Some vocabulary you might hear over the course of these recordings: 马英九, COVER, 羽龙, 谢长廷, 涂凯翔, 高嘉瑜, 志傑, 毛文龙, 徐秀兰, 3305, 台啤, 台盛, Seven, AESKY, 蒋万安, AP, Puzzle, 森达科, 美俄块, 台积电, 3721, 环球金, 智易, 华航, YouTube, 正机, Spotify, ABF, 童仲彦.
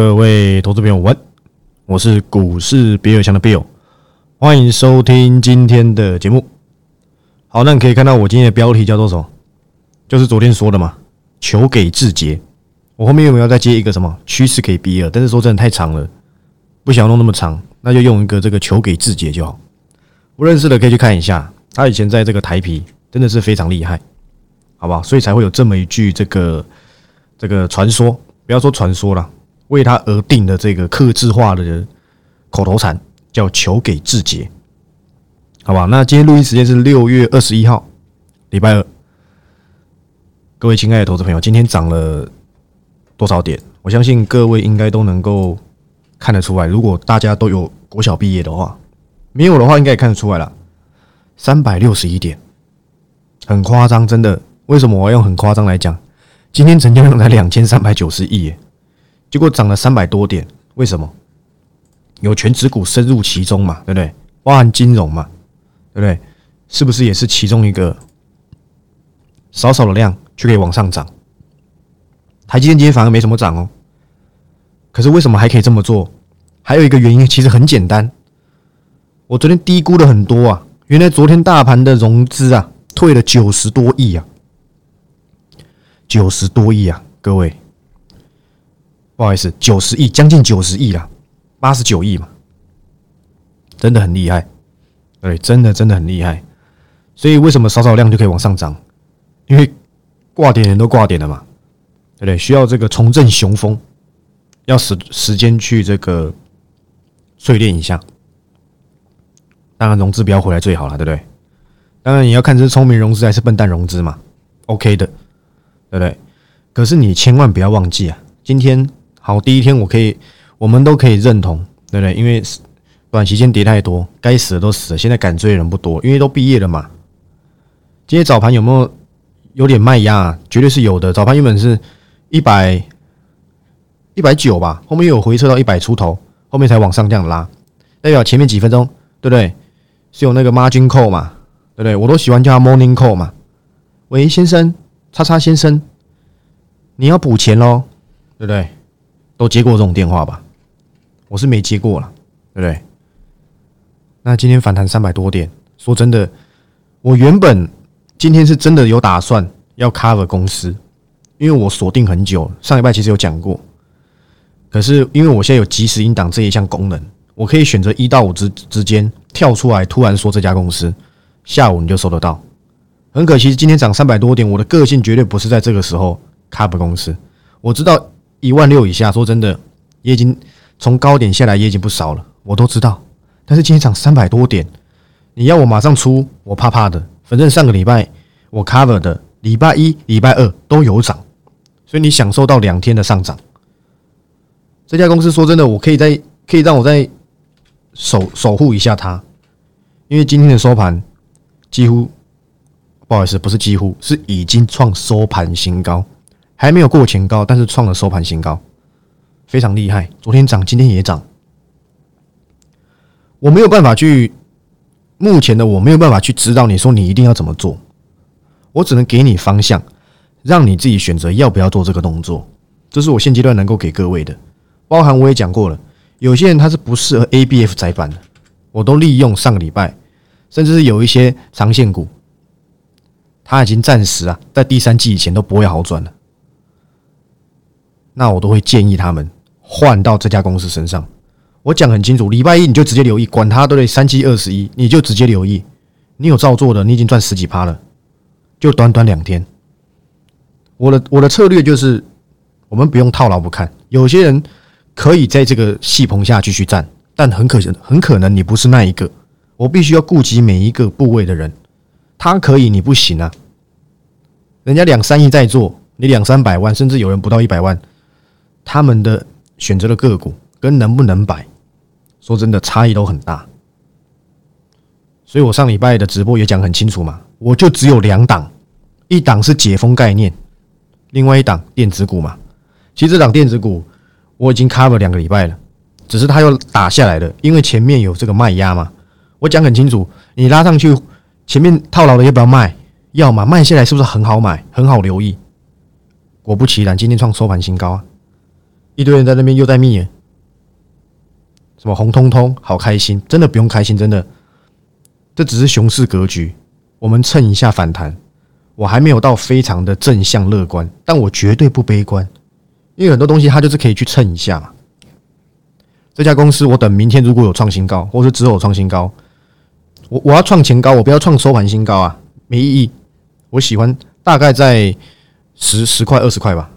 各位投资朋友，我是股市比尔强的 Bill， 欢迎收听今天的节目。好，那你可以看到我今天的标题叫做什么？就是昨天说的嘛，球给志杰。我后面有没有再接一个什么趋势给比尔？但是说真的太长了，不想弄那么长，那就用一个这个球给志杰就好。不认识的可以去看一下，他以前在这个台啤真的是非常厉害，好不好？所以才会有这么一句这个传说，不要说传说啦，为他而定的这个客制化的口头禅叫球给志杰，好吧？那今天录音时间是6月21号礼拜二。各位亲爱的投资朋友，今天涨了多少点？我相信各位应该都能够看得出来，如果大家都有国小毕业的话，没有的话应该也看得出来啦，361点，很夸张，真的。为什么我要用很夸张来讲？今天成交量才2390亿耶，结果涨了300多点，为什么？有权值股深入其中嘛，对不对？包含金融嘛，对不对？是不是也是其中一个少少的量却可以往上涨？台积电今天反而没什么涨哦，可是为什么还可以这么做？还有一个原因其实很简单，我昨天低估了很多啊，原来昨天大盘的融资啊退了90多亿啊，90多亿啊，各位。不好意思，90亿，将近90亿啦，89亿嘛，真的很厉害，对，真的很厉害。所以为什么少少量就可以往上涨？因为挂点人都挂点了嘛，对不对？需要这个重振雄风，要时间去这个淬炼一下。当然融资不要回来最好啦，对不对？当然你要看这是聪明融资还是笨蛋融资嘛 ，OK 的，对不对？可是你千万不要忘记啊，今天。好，第一天我们都可以认同，对不对？因为短期间跌太多，该死的都死了，现在敢追的人不多，因为都毕业了嘛。今天早盘有没有点卖压啊？绝对是有的。早盘原本是109吧，后面又有回撤到100出头，后面才往上这样拉，代表前面几分钟，对不对？是有那个 margin call 嘛，对不对？我都喜欢叫他 morning call 嘛。喂，先生，叉叉先生，你要补钱咯，对不对？都接过这种电话吧？我是没接过啦，对不对？那今天反弹300多点，说真的，我原本今天是真的有打算要 cover 公司，因为我锁定很久，上礼拜其实有讲过。可是因为我现在有即时音档这一项功能，我可以选择1到5之间跳出来，突然说这家公司，下午你就收得到。很可惜今天涨300多点，我的个性绝对不是在这个时候 cover 公司，我知道。16000以下，说真的，也已经从高点下来，也已经不少了，我都知道。但是今天涨300多点，你要我马上出，我怕怕的。反正上个礼拜我 cover 的，礼拜一、礼拜二都有涨，所以你享受到两天的上涨。这家公司说真的，我可以让我再守护一下它，因为今天的收盘几乎，不好意思，不是几乎，是已经创收盘新高。还没有过前高，但是创了收盘新高，非常厉害。昨天涨，今天也涨。我没有办法去，目前的我没有办法去指导你说你一定要怎么做，我只能给你方向，让你自己选择要不要做这个动作。这是我现阶段能够给各位的。包含我也讲过了，有些人他是不适合 ABF 载板的，我都利用上个礼拜，甚至是有一些长线股，他已经暂时啊，在第三季以前都不会好转了。那我都会建议他们换到这家公司身上。我讲很清楚，礼拜一你就直接留意，管他对不对？3721，你就直接留意。你有照做的，你已经赚十几%了，就短短两天。我的策略就是，我们不用套牢不看。有些人可以在这个细棚下继续站，但很可能你不是那一个。我必须要顾及每一个部位的人，他可以，你不行啊。人家2-3亿在做，你2-300万，甚至有人不到100万。他们的选择的个股跟能不能摆，说真的差异都很大，所以我上礼拜的直播也讲很清楚嘛，我就只有2档，一档是解封概念，另外一档电子股嘛。其实这档电子股我已经 cover 2个礼拜了，只是它又打下来了，因为前面有这个卖压嘛。我讲很清楚，你拉上去，前面套牢的要不要卖？要嘛，卖下来是不是很好买，很好留意？果不其然，今天创收盘新高啊！一堆人在那边又在密耶，什么红通通，好开心，真的不用开心，真的，这只是熊市格局，我们蹭一下反弹。我还没有到非常的正向乐观，但我绝对不悲观，因为很多东西它就是可以去蹭一下嘛。这家公司我等明天如果有创新高，或是之后有创新高，我要创前高，我不要创收盘新高啊，没意义。我喜欢大概在10块20块吧。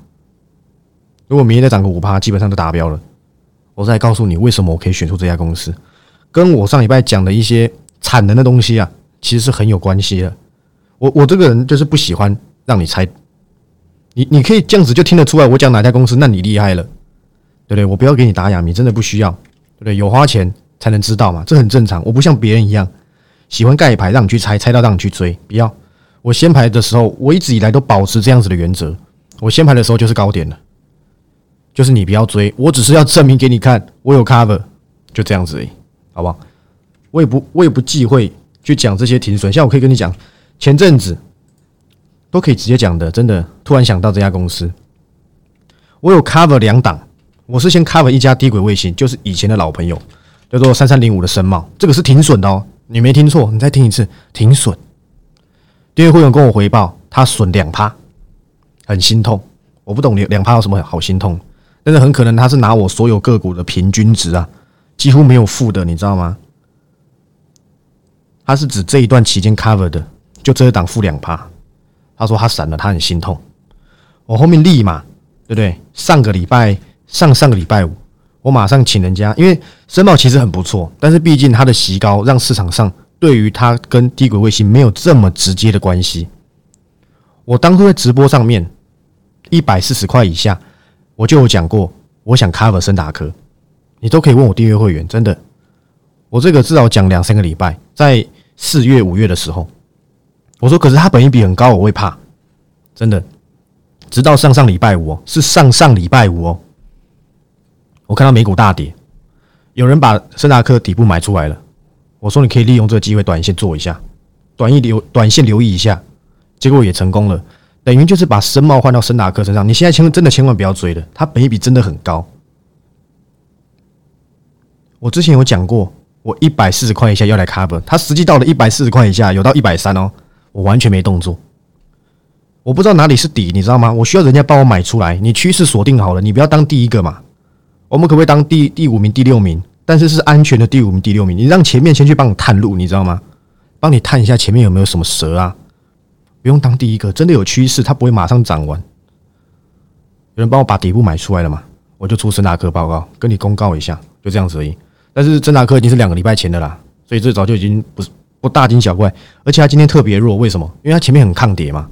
如果明天再涨个 5%， 基本上就达标了。我再告诉你为什么我可以选出这家公司，跟我上礼拜讲的一些产能的东西啊，其实是很有关系的。我这个人就是不喜欢让你猜，你可以这样子就听得出来我讲哪家公司，那你厉害了，对不对？我不要给你打哑谜，真的不需要，对不对？有花钱才能知道嘛，这很正常。我不像别人一样喜欢盖牌让你去猜，猜到让你去追，不要。我先牌的时候，我一直以来都保持这样子的原则。我先牌的时候就是高点了，就是你不要追，我只是要证明给你看，我有 cover， 就这样子而已，好不好？我也不忌讳去讲这些停损，像我可以跟你讲，前阵子都可以直接讲的，真的。突然想到这家公司，我有 cover 2档，我是先 cover 一家低轨卫星，就是以前的老朋友，叫做3305的深茂，这个是停损的哦，你没听错，你再听一次，停损。第二会员跟我回报，他损 2%， 很心痛。我不懂 2% 有什么好心痛，但是很可能他是拿我所有个股的平均值啊，几乎没有负的，你知道吗？他是指这一段期间 cover 的，就这一档负 2%。他说他闪了，他很心痛。我后面立马，对不对？上个礼拜五，我马上请人家，因为申茂其实很不错，但是毕竟他的息高让市场上对于它跟低轨卫星没有这么直接的关系。我当初在直播上面140块以下，我就有讲过，我想 cover 森达科，你都可以问我订阅会员，真的。我这个至少讲2-3个礼拜，在4月5月的时候，我说可是它本益比很高，我会怕，真的。直到上礼拜五哦，是上礼拜五哦，我看到美股大跌，有人把森达科底部买出来了。我说你可以利用这个机会短线做一下，短线留意一下，结果也成功了，等于就是把深茂换到森达科身上。你现在真的千万不要追了，它本益比真的很高。我之前有讲过，我140块以下要来 cover， 它实际到了140块以下，有到130哦，我完全没动作。我不知道哪里是底，你知道吗？我需要人家帮我买出来。你趋势锁定好了，你不要当第一个嘛。我们可不可以当第5名、第6名？但是是安全的第5名、第6名，你让前面先去帮你探路，你知道吗？帮你探一下前面有没有什么蛇啊？不用当第一个，真的有趋势，它不会马上涨完。有人帮我把底部买出来了嘛？我就出森达科报告，跟你公告一下，就这样子而已。但是森达科已经是2个礼拜前的啦，所以这早就已经不大惊小怪，而且它今天特别弱，为什么？因为它前面很抗跌嘛，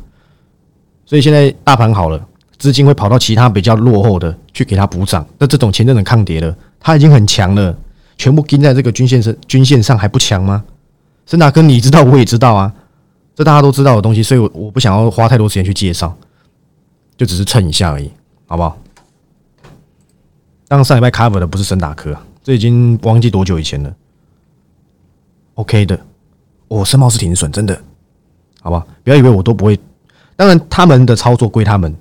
所以现在大盘好了，资金会跑到其他比较落后的去给它补涨。那这种前阵子抗跌的，它已经很强了，全部跟在这个均线上还不强吗？森达科你知道我也知道啊，这大家都知道的东西，所以我不想要花太多时间去介绍，就只是蹭一下而已，好不好？当上礼拜 cover 的不是森达科，这已经忘记多久以前了。OK 的，我申茂是停损，真的，好不好？不要以为我都不会，当然他们的操作归他们。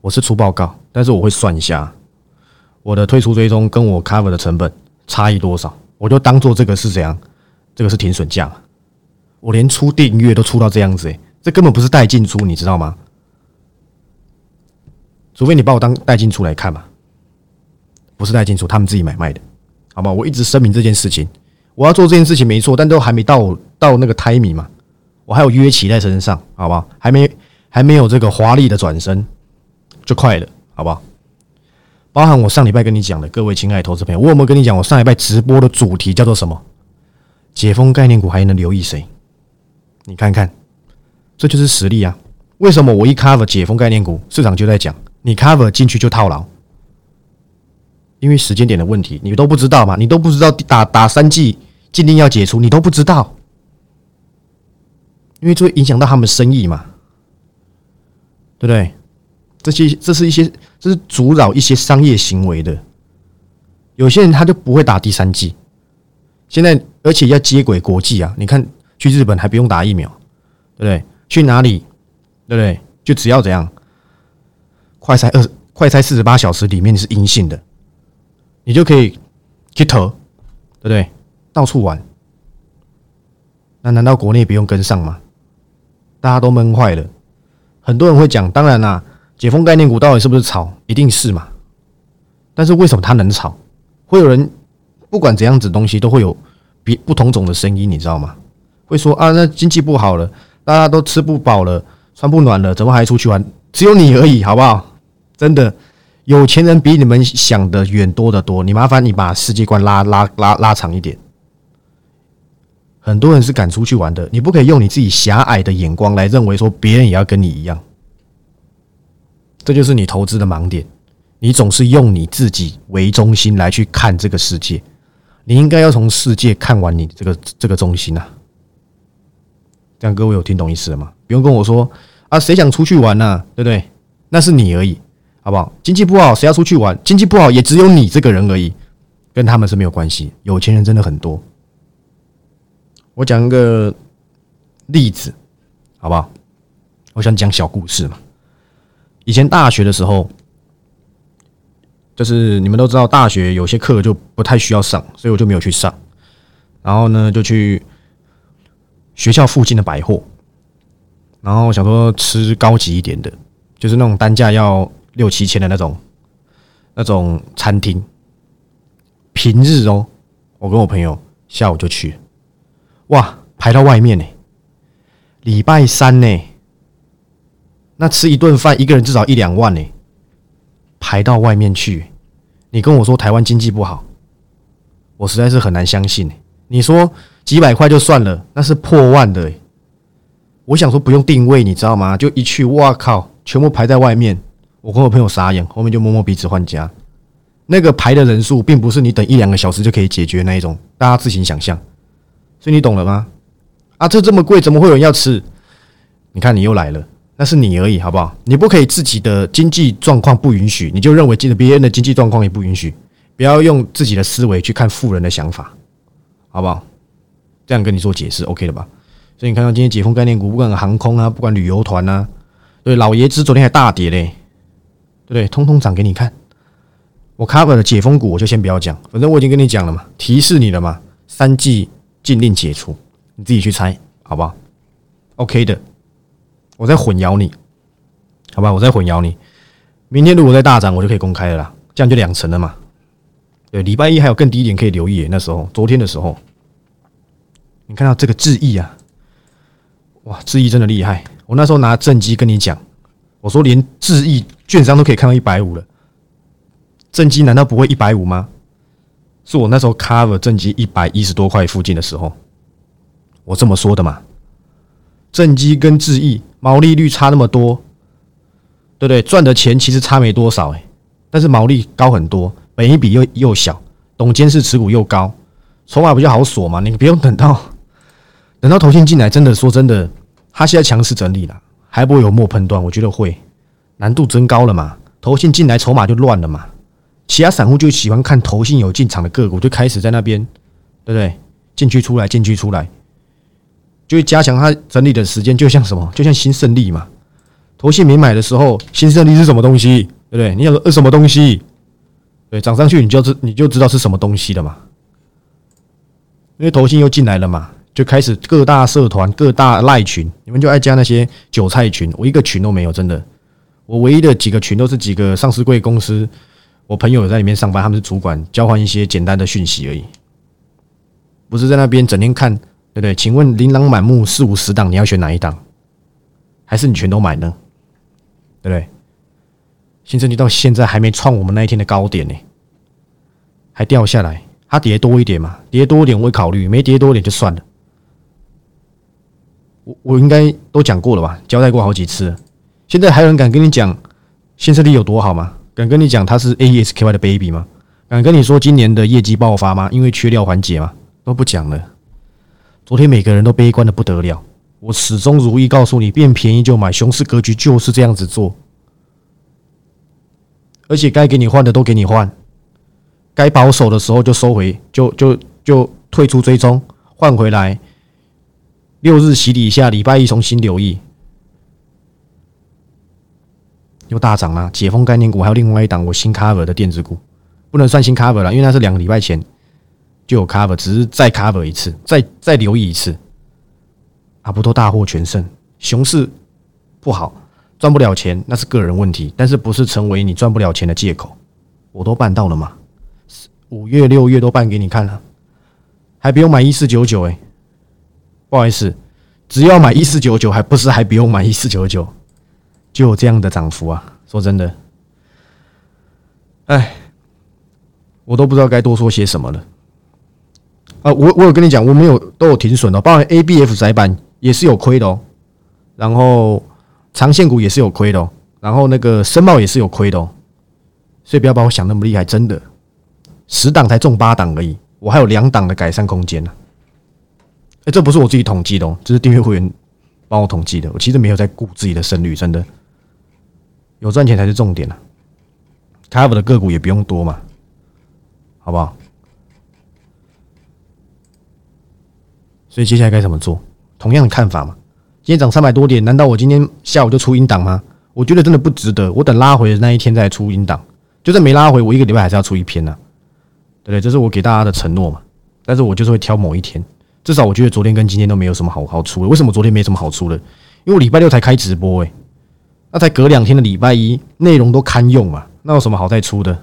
我是出报告，但是我会算一下我的退出追踪跟我 cover 的成本差异多少，我就当做这个是怎样，这个是停损价。我连出订阅都出到这样子，这根本不是带进出，你知道吗？除非你把我当带进出来看嘛，不是带进出，他们自己买卖的，好吧？我一直声明这件事情，我要做这件事情没错，但都还没到那个 timing 嘛，我还有约期在身上，好不好？还没有这个华丽的转身。就快了，好不好？包含我上礼拜跟你讲的，各位亲爱的投资朋友，我有没有跟你讲？我上礼拜直播的主题叫做什么？解封概念股还能留意谁？你看看，这就是实力啊！为什么我一 cover 解封概念股，市场就在讲你 cover 进去就套牢？因为时间点的问题，你都不知道嘛？你都不知道打3G禁令要解除，你都不知道，因为这会影响到他们生意嘛，对不对？这是阻扰一些商业行为的。有些人他就不会打第三剂，现在而且要接轨国际啊！你看去日本还不用打疫苗，对不对？去哪里，对不对？就只要怎样，快筛快拆48小时里面是阴性的，你就可以去投，对不对？到处玩。那难道国内不用跟上吗？大家都闷坏了。很多人会讲，当然啦、啊，解封概念股到底是不是炒？一定是嘛。但是为什么它能炒？会有人不管怎样子东西都会有不同种的声音，你知道吗？会说啊，那经济不好了，大家都吃不饱了，穿不暖了，怎么还出去玩？只有你而已，好不好？真的，有钱人比你们想的远多得多。你麻烦你把世界观拉长一点。很多人是敢出去玩的，你不可以用你自己狭隘的眼光来认为说别人也要跟你一样，这就是你投资的盲点。你总是用你自己为中心来去看这个世界，你应该要从世界看完你这个中心啊。这样各位有听懂意思了吗？不用跟我说啊，谁想出去玩啊，对不对？那是你而已，好不好？经济不好，谁要出去玩？经济不好也只有你这个人而已，跟他们是没有关系。有钱人真的很多。我讲一个例子，好不好？我想讲小故事嘛。以前大学的时候，就是你们都知道，大学有些课就不太需要上，所以我就没有去上。然后呢，就去学校附近的百货，然后想说吃高级一点的，就是那种单价要6、7千的那种餐厅。平日哦，我跟我朋友下午就去。哇，排到外面呢、欸！礼拜三呢、欸，那吃一顿饭，一个人至少1、2万呢、欸，排到外面去。你跟我说台湾经济不好，我实在是很难相信、欸。你说几百块就算了，那是破万的、欸。我想说不用定位，你知道吗？就一去，哇靠，全部排在外面。我跟我朋友傻眼，后面就摸摸鼻子换家。那个排的人数，并不是你等1、2个小时就可以解决那一种，大家自行想象。所以你懂了吗？啊，这么贵，怎么会有人要吃？你看你又来了，那是你而已，好不好？你不可以自己的经济状况不允许，你就认为别人的经济状况也不允许，不要用自己的思维去看富人的想法，好不好？这样跟你做解释 ，OK 了吧？所以你看到今天解封概念股，不管航空啊，不管旅游团啊，对，老爷子昨天还大跌嘞，对不对？通通涨给你看。我 cover 的解封股我就先不要讲，反正我已经跟你讲了嘛，提示你了嘛，3G。禁令解除，你自己去猜，好不好 ？OK 的，我在混淆你，好吧？我在混淆你。明天如果再大涨，我就可以公开了啦，这样就2成了嘛。对，礼拜一还有更低一点可以留意。那时候，昨天的时候，你看到这个智易啊，哇，智易真的厉害！我那时候拿正机跟你讲，我说连智易券商都可以看到150了，正机难道不会150吗？是我那时候 cover 正机110多块附近的时候，我这么说的嘛。正机跟智易毛利率差那么多，对不对？赚的钱其实差没多少哎、欸，但是毛利高很多，本益比又小，董监事持股又高，筹码比较好锁嘛。你不用等到投信进来，真的说真的，他现在强势整理了，还不会有末喷段，我觉得会难度增高了嘛。投信进来，筹码就乱了嘛。其他散户就喜欢看投信有进场的个股，就开始在那边，对不对？进去出来，进去出来，就会加强它整理的时间。就像什么？就像新胜利嘛。投信没买的时候，新胜利是什么东西？对不对？你想说什么东西？对，涨上去你就知道是什么东西了嘛。因为投信又进来了嘛，就开始各大社团、各大赖群，你们就爱加那些韭菜群。我一个群都没有，真的。我唯一的几个群都是几个上市柜公司。我朋友在里面上班，他们是主管，交换一些简单的讯息而已，不是在那边整天看，对不对？请问琳琅满目4、50档，你要选哪一档？还是你全都买呢？对不对？新生机到现在还没创我们那一天的高点呢、欸，还掉下来，它跌多一点嘛，跌多一点我会考虑，没跌多一点就算了。我应该都讲过了吧，交代过好几次了。现在还有人敢跟你讲新生机有多好吗？敢跟你讲他是 AESKY 的 baby 吗？敢跟你说今年的业绩爆发吗？因为缺料环节嘛，都不讲了。昨天每个人都悲观的不得了，我始终如一告诉你，变便宜就买，熊市格局就是这样子做。而且该给你换的都给你换，该保守的时候就收回，就退出追踪，换回来。6日洗礼一下，礼拜一重新留意。又大涨啦。解封概念股还有另外一档我新 cover 的电子股，不能算新 cover 啦，因为那是两个礼拜前就有 cover， 只是再 cover 一次，再留意一次。阿不都大获全胜，熊市不好，赚不了钱那是个人问题，但是不是成为你赚不了钱的借口。我都办到了嘛，5月、6月都办给你看了，还不用买1499哎，不好意思，只要买1499，还不是还不用买1499，就有这样的涨幅啊！说真的，哎，我都不知道该多说些什么了。啊，我有跟你讲，我没有都有停损哦，包含 ABF 窄板也是有亏的哦，然后长线股也是有亏的哦，然后那个深茂也是有亏的哦，所以不要把我想那么厉害，真的，10档才中8档而已，我还有2档的改善空间呢。哎，这不是我自己统计的哦，这是订阅会员帮我统计的，我其实没有在顾自己的胜率，真的，有赚钱才是重点啊。cover 的个股也不用多嘛，好不好？所以接下来该怎么做？同样的看法嘛。今天涨300多点，难道我今天下午就出阴档吗？我觉得真的不值得。我等拉回的那一天再出阴档，就算没拉回，我一个礼拜还是要出一篇啊，对不对？这是我给大家的承诺嘛。但是我就是会挑某一天，至少我觉得昨天跟今天都没有什么好出的。为什么昨天没什么好出的？因为我礼拜六才开直播欸，那才隔2天的礼拜一，内容都堪用嘛，那有什么好再出的？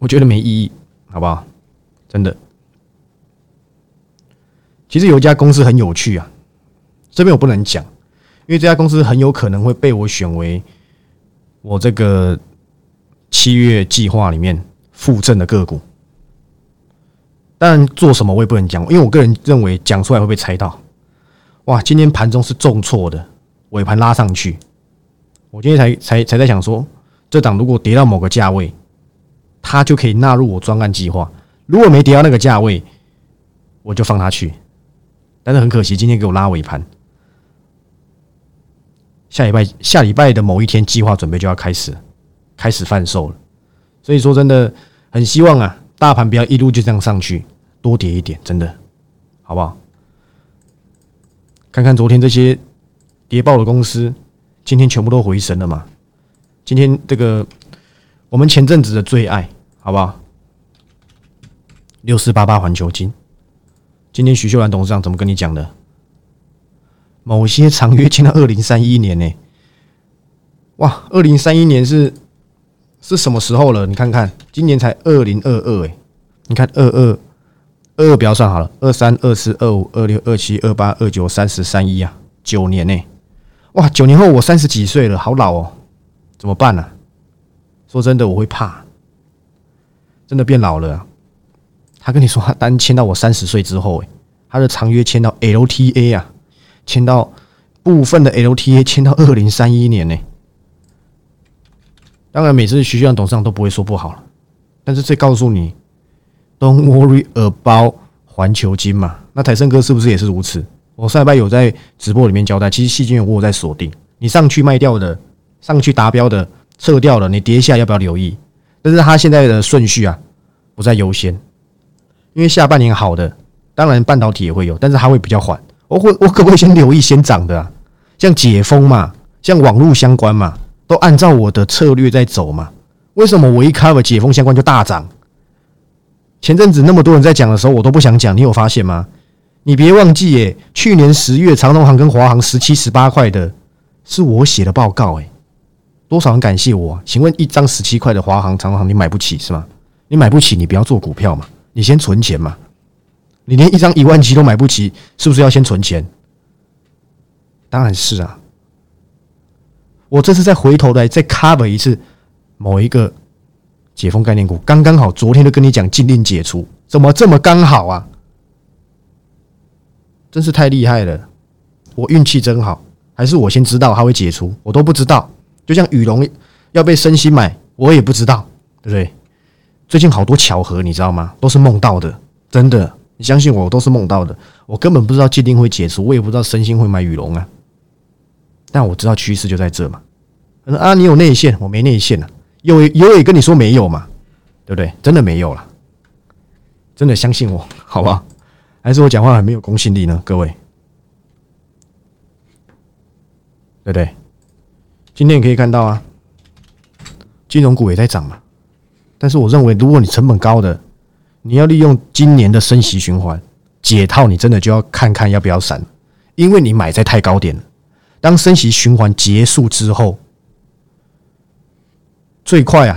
我觉得没意义，好不好？真的。其实有一家公司很有趣啊，这边我不能讲，因为这家公司很有可能会被我选为我这个7月计划里面附赠的个股。当然做什么我也不能讲，因为我个人认为讲出来会被猜到。哇，今天盘中是重挫的，尾盘拉上去，我今天才在想说，这档如果跌到某个价位，它就可以纳入我专案计划；如果没跌到那个价位，我就放它去。但是很可惜，今天给我拉尾盘。下礼拜的某一天，计划准备就要开始贩售了。所以说，真的很希望啊，大盘不要一路就这样上去，多跌一点，真的，好不好？看看昨天这些跌爆的公司，今天全部都回神了嘛？今天这个我们前阵子的最爱，好不好？6488环球金。今天徐秀兰董事长怎么跟你讲的？某些长约签到2031年呢、欸？哇，2031年是什么时候了？你看看，今年才2022哎，你看22不要算好了，23、24、25、26、27、28、29、30、31啊，9年呢、欸！哇，9年后我30几岁了，好老哦，怎么办呢、啊？说真的，我会怕，真的变老了、啊。他跟你说，他单签到我30岁之后、欸，他的长约签到 LTA 啊，签到部分的 LTA 签到2031年呢、欸。当然，每次徐秀兰董事长都不会说不好了，但是这告诉你 ，Don't worry about 环球金嘛。那台盛哥是不是也是如此？我上礼拜有在直播里面交代，其实细菌我有在锁定，你上去卖掉的，上去达标的，撤掉了，你跌下要不要留意？但是他现在的顺序啊，不再优先。因为下半年好的，当然半导体也会有，但是它会比较缓。我可不可以先留意先涨的啊？像解封嘛，像网络相关嘛，都按照我的策略在走嘛。为什么我一 cover 解封相关就大涨？前阵子那么多人在讲的时候，我都不想讲，你有发现吗？你别忘记耶，去年10月长荣航跟华航17、18块的，是我写的报告耶，多少人感谢我啊？请问一张17块的华航、长荣航你买不起是吗？你买不起，你不要做股票嘛。你先存钱嘛，你连一张1万7都买不起，是不是要先存钱？当然是啊。我这次再回头来再 cover 一次某一个解封概念股，刚刚好，昨天就跟你讲禁令解除，怎么这么刚好啊？真是太厉害了，我运气真好，还是我先知道它会解除，我都不知道。就像羽龙要被升息买，我也不知道，对不对？最近好多巧合，你知道吗？都是梦到的，真的，你相信我，我都是梦到的。我根本不知道禁令会解除，我也不知道身心会买羽龙啊。但我知道趋势就在这嘛。啊，你有内线，我没内线啊。有也跟你说没有嘛，对不对？真的没有了，真的相信我，好不好？还是我讲话很没有公信力呢？各位，对不对？今天也可以看到啊，金融股也在涨嘛。但是我认为，如果你成本高的，你要利用今年的升息循环解套，你真的就要看看要不要闪，因为你买在太高点了。当升息循环结束之后，最快，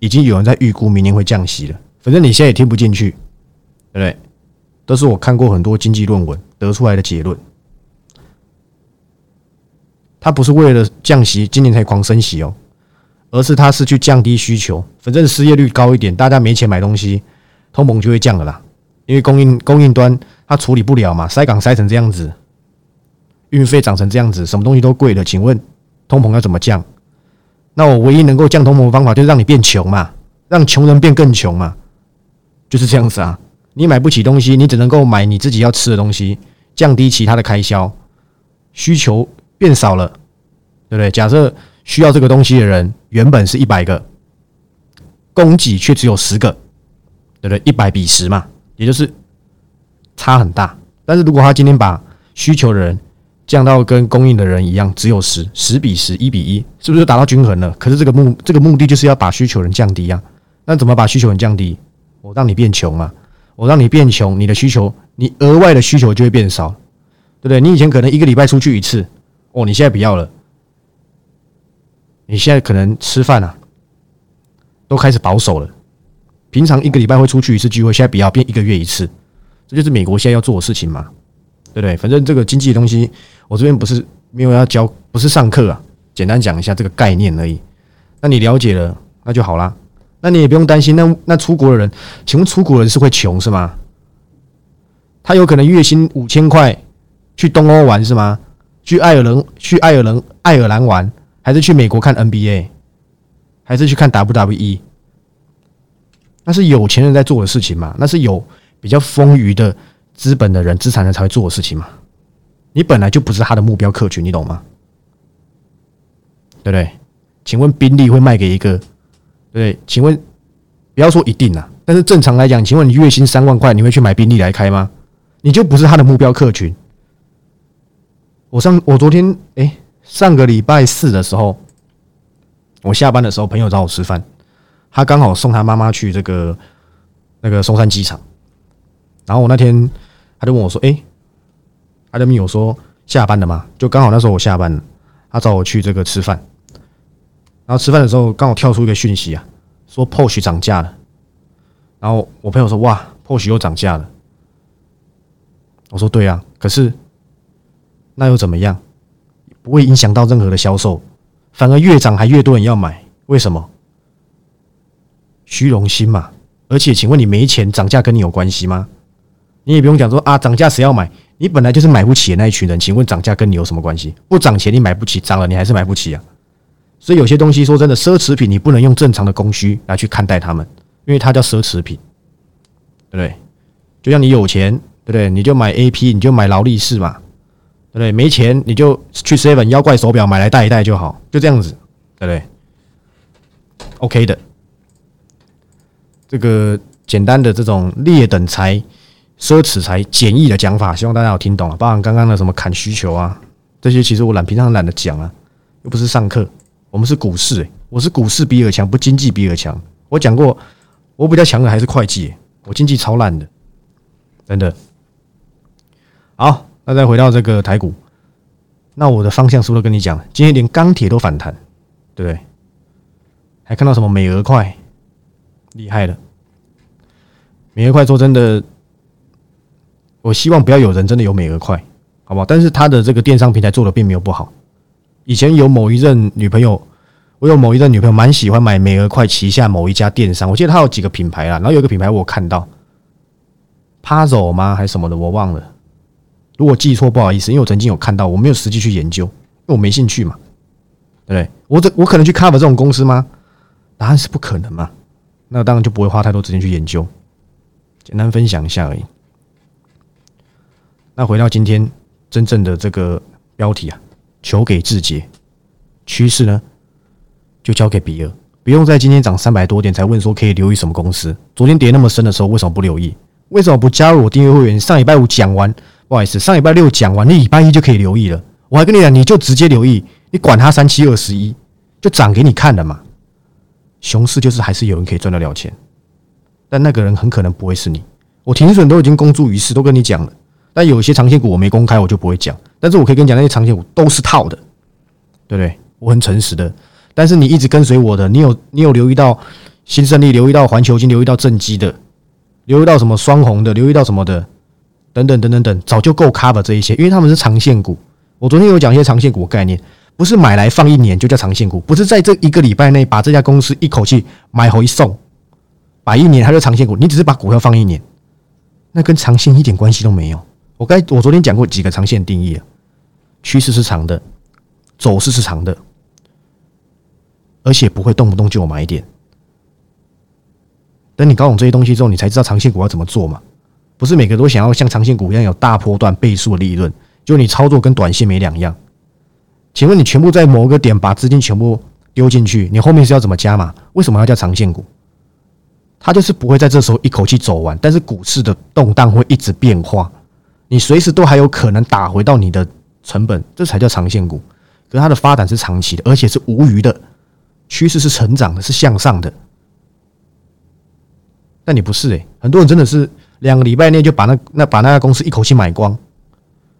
已经有人在预估明年会降息了。反正你现在也听不进去，对不对？都是我看过很多经济论文得出来的结论。他不是为了降息，今年才狂升息哦，而是他是去降低需求。反正失业率高一点，大家没钱买东西，通膨就会降了啦。因为供应端他处理不了嘛，塞港塞成这样子，运费涨成这样子，什么东西都贵了。请问通膨要怎么降？那我唯一能够降通膨的方法就是让你变穷嘛，让穷人变更穷嘛，就是这样子啊。你买不起东西，你只能够买你自己要吃的东西，降低其他的开销，需求变少了，对不对？假设需要这个东西的人原本是100个，供给却只有10个，对不对？100比10嘛，也就是差很大。但是如果他今天把需求的人降到跟供应的人一样，只有10比10，1比1，是不是达到均衡了？可是这个目的就是要把需求人降低啊。那怎么把需求人降低？我让你变穷嘛，我让你变穷，你的需求，你额外的需求就会变少，对不对？你以前可能一个礼拜出去一次。哦，你现在不要了，你现在可能吃饭啊，都开始保守了。平常一个礼拜会出去一次聚会，现在不要，变一个月一次，这就是美国现在要做的事情嘛，对不对？反正这个经济的东西，我这边不是没有要教，不是上课啊，简单讲一下这个概念而已。那你了解了，那就好啦，那你也不用担心。那出国的人，请问出国人是会穷是吗？他有可能月薪5000块去东欧玩是吗？去爱尔兰玩，还是去美国看 NBA， 还是去看 WWE？ 那是有钱人在做的事情嘛？那是有比较丰裕的资本的人、资产人才会做的事情嘛？你本来就不是他的目标客群，你懂吗？对不对？请问宾利会卖给一个？对，请问不要说一定啊，但是正常来讲，请问你月薪3万块，你会去买宾利来开吗？你就不是他的目标客群。我昨天上个礼拜四的时候，我下班的时候，朋友找我吃饭，他刚好送他妈妈去这个那个松山机场，然后我那天他就问我说，他就问我说下班了吗？就刚好那时候我下班了，他找我去这个吃饭，然后吃饭的时候刚好跳出一个讯息啊，说 Porsche 涨价了，然后我朋友说哇 Porsche 又涨价了，我说对啊，可是。那又怎么样？不会影响到任何的销售，反而越涨还越多人要买。为什么？虚荣心嘛。而且，请问你没钱，涨价跟你有关系吗？你也不用讲说啊，涨价谁要买？你本来就是买不起的那一群人，请问涨价跟你有什么关系？不涨钱你买不起，涨了你还是买不起啊。所以有些东西说真的，奢侈品你不能用正常的供需来去看待它们，因为它叫奢侈品，对不对？就像你有钱，对不对？你就买 AP， 你就买劳力士嘛。对不对？没钱你就去 Seven 妖怪手表买来戴一戴就好，就这样子，对不对 ？OK 的，这个简单的这种劣等财、奢侈财、简易的讲法，希望大家有听懂啊。包含刚刚的什么砍需求啊，这些其实我平常懒得讲啊，又不是上课，我们是股市我是股市比尔强，不经济比尔强。我讲过，我比较强的还是会计我经济超烂的，真的。好。那再回到这个台股，那我的方向是不是跟你讲，今天连钢铁都反弹，对不对？还看到什么美俄块，厉害了！美俄块说真的，我希望不要有人真的有美俄块，好不好？但是他的这个电商平台做的并没有不好。以前有某一任女朋友，我有某一任女朋友蛮喜欢买美俄块旗下某一家电商，我记得他有几个品牌啦，然后有一个品牌我看到 Puzzle 吗还是什么的，我忘了。如果记错不好意思，因为我曾经有看到，我没有实际去研究，因为我没兴趣嘛，对不对？我可能去 cover 这种公司吗？答案是不可能嘛，那当然就不会花太多时间去研究，简单分享一下而已。那回到今天真正的这个标题啊，球给志杰，趋势呢就交给比尔，不用在今天涨300多点才问说可以留意什么公司，昨天跌那么深的时候为什么不留意？为什么不加入我订阅会员？上礼拜五讲完。不好意思，上礼拜六讲完，你礼拜一就可以留意了。我还跟你讲，你就直接留意，你管他3721，就涨给你看了嘛，熊市就是还是有人可以赚得了钱，但那个人很可能不会是你。我停损都已经公诸于世，都跟你讲了。但有些长线股我没公开，我就不会讲。但是我可以跟你讲，那些长线股都是套的，对不对？我很诚实的。但是你一直跟随我的，你有留意到新胜利，留意到环球金，留意到正基的，留意到什么双红的，留意到什么的，等等等等等，早就够 cover 这一些，因为他们是长线股。我昨天有讲一些长线股的概念，不是买来放一年就叫长线股，不是在这一个礼拜内把这家公司一口气买回送，摆一年它就长线股。你只是把股票放一年，那跟长线一点关系都没有。我昨天讲过几个长线定义了，趋势是长的，走势是长的，而且不会动不动就有买点。等你搞懂这些东西之后，你才知道长线股要怎么做嘛。不是每个都想要像长线股一样有大波段倍数的利润，就你操作跟短线没两样。请问你全部在某个点把资金全部丢进去，你后面是要怎么加码？为什么要叫长线股？它就是不会在这时候一口气走完，但是股市的动荡会一直变化，你随时都还有可能打回到你的成本，这才叫长线股。可是它的发展是长期的，而且是无虞的，趋势是成长的，是向上的。但你不是欸，很多人真的是两个礼拜内就把那个公司一口气买光，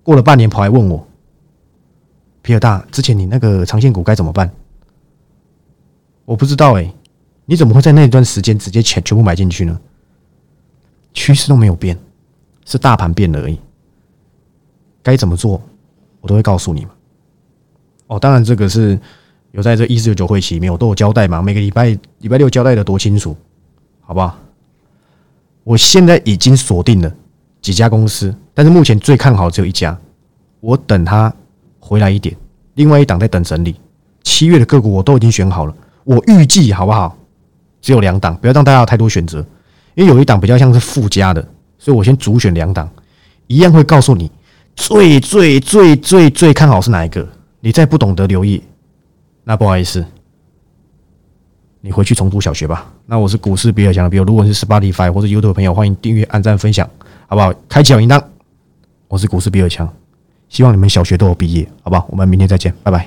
过了半年跑来问我，皮尔大，之前你那个长线股该怎么办？我不知道欸，你怎么会在那段时间直接全部买进去呢？趋势都没有变，是大盘变了而已。该怎么做，我都会告诉你嘛。哦，当然这个是有在这1499会期里面，我都有交代嘛，每个礼拜六交代的多清楚，好不好？我现在已经锁定了几家公司，但是目前最看好只有一家，我等它回来一点，另外一档在等整理。7月的个股我都已经选好了，我预计好不好？只有2档，不要让大家有太多选择，因为有一档比较像是附加的，所以我先主选2档，一样会告诉你最最最最最看好是哪一个。你再不懂得留意，那不好意思，你回去重读小学吧。那我是股市比尔强的比尔，如果你是 Spotify 或是 YouTube 的朋友，欢迎订阅、按赞、分享，好不好？开启小铃铛。我是股市比尔强。希望你们小学都有毕业，好吧？我们明天再见，拜拜。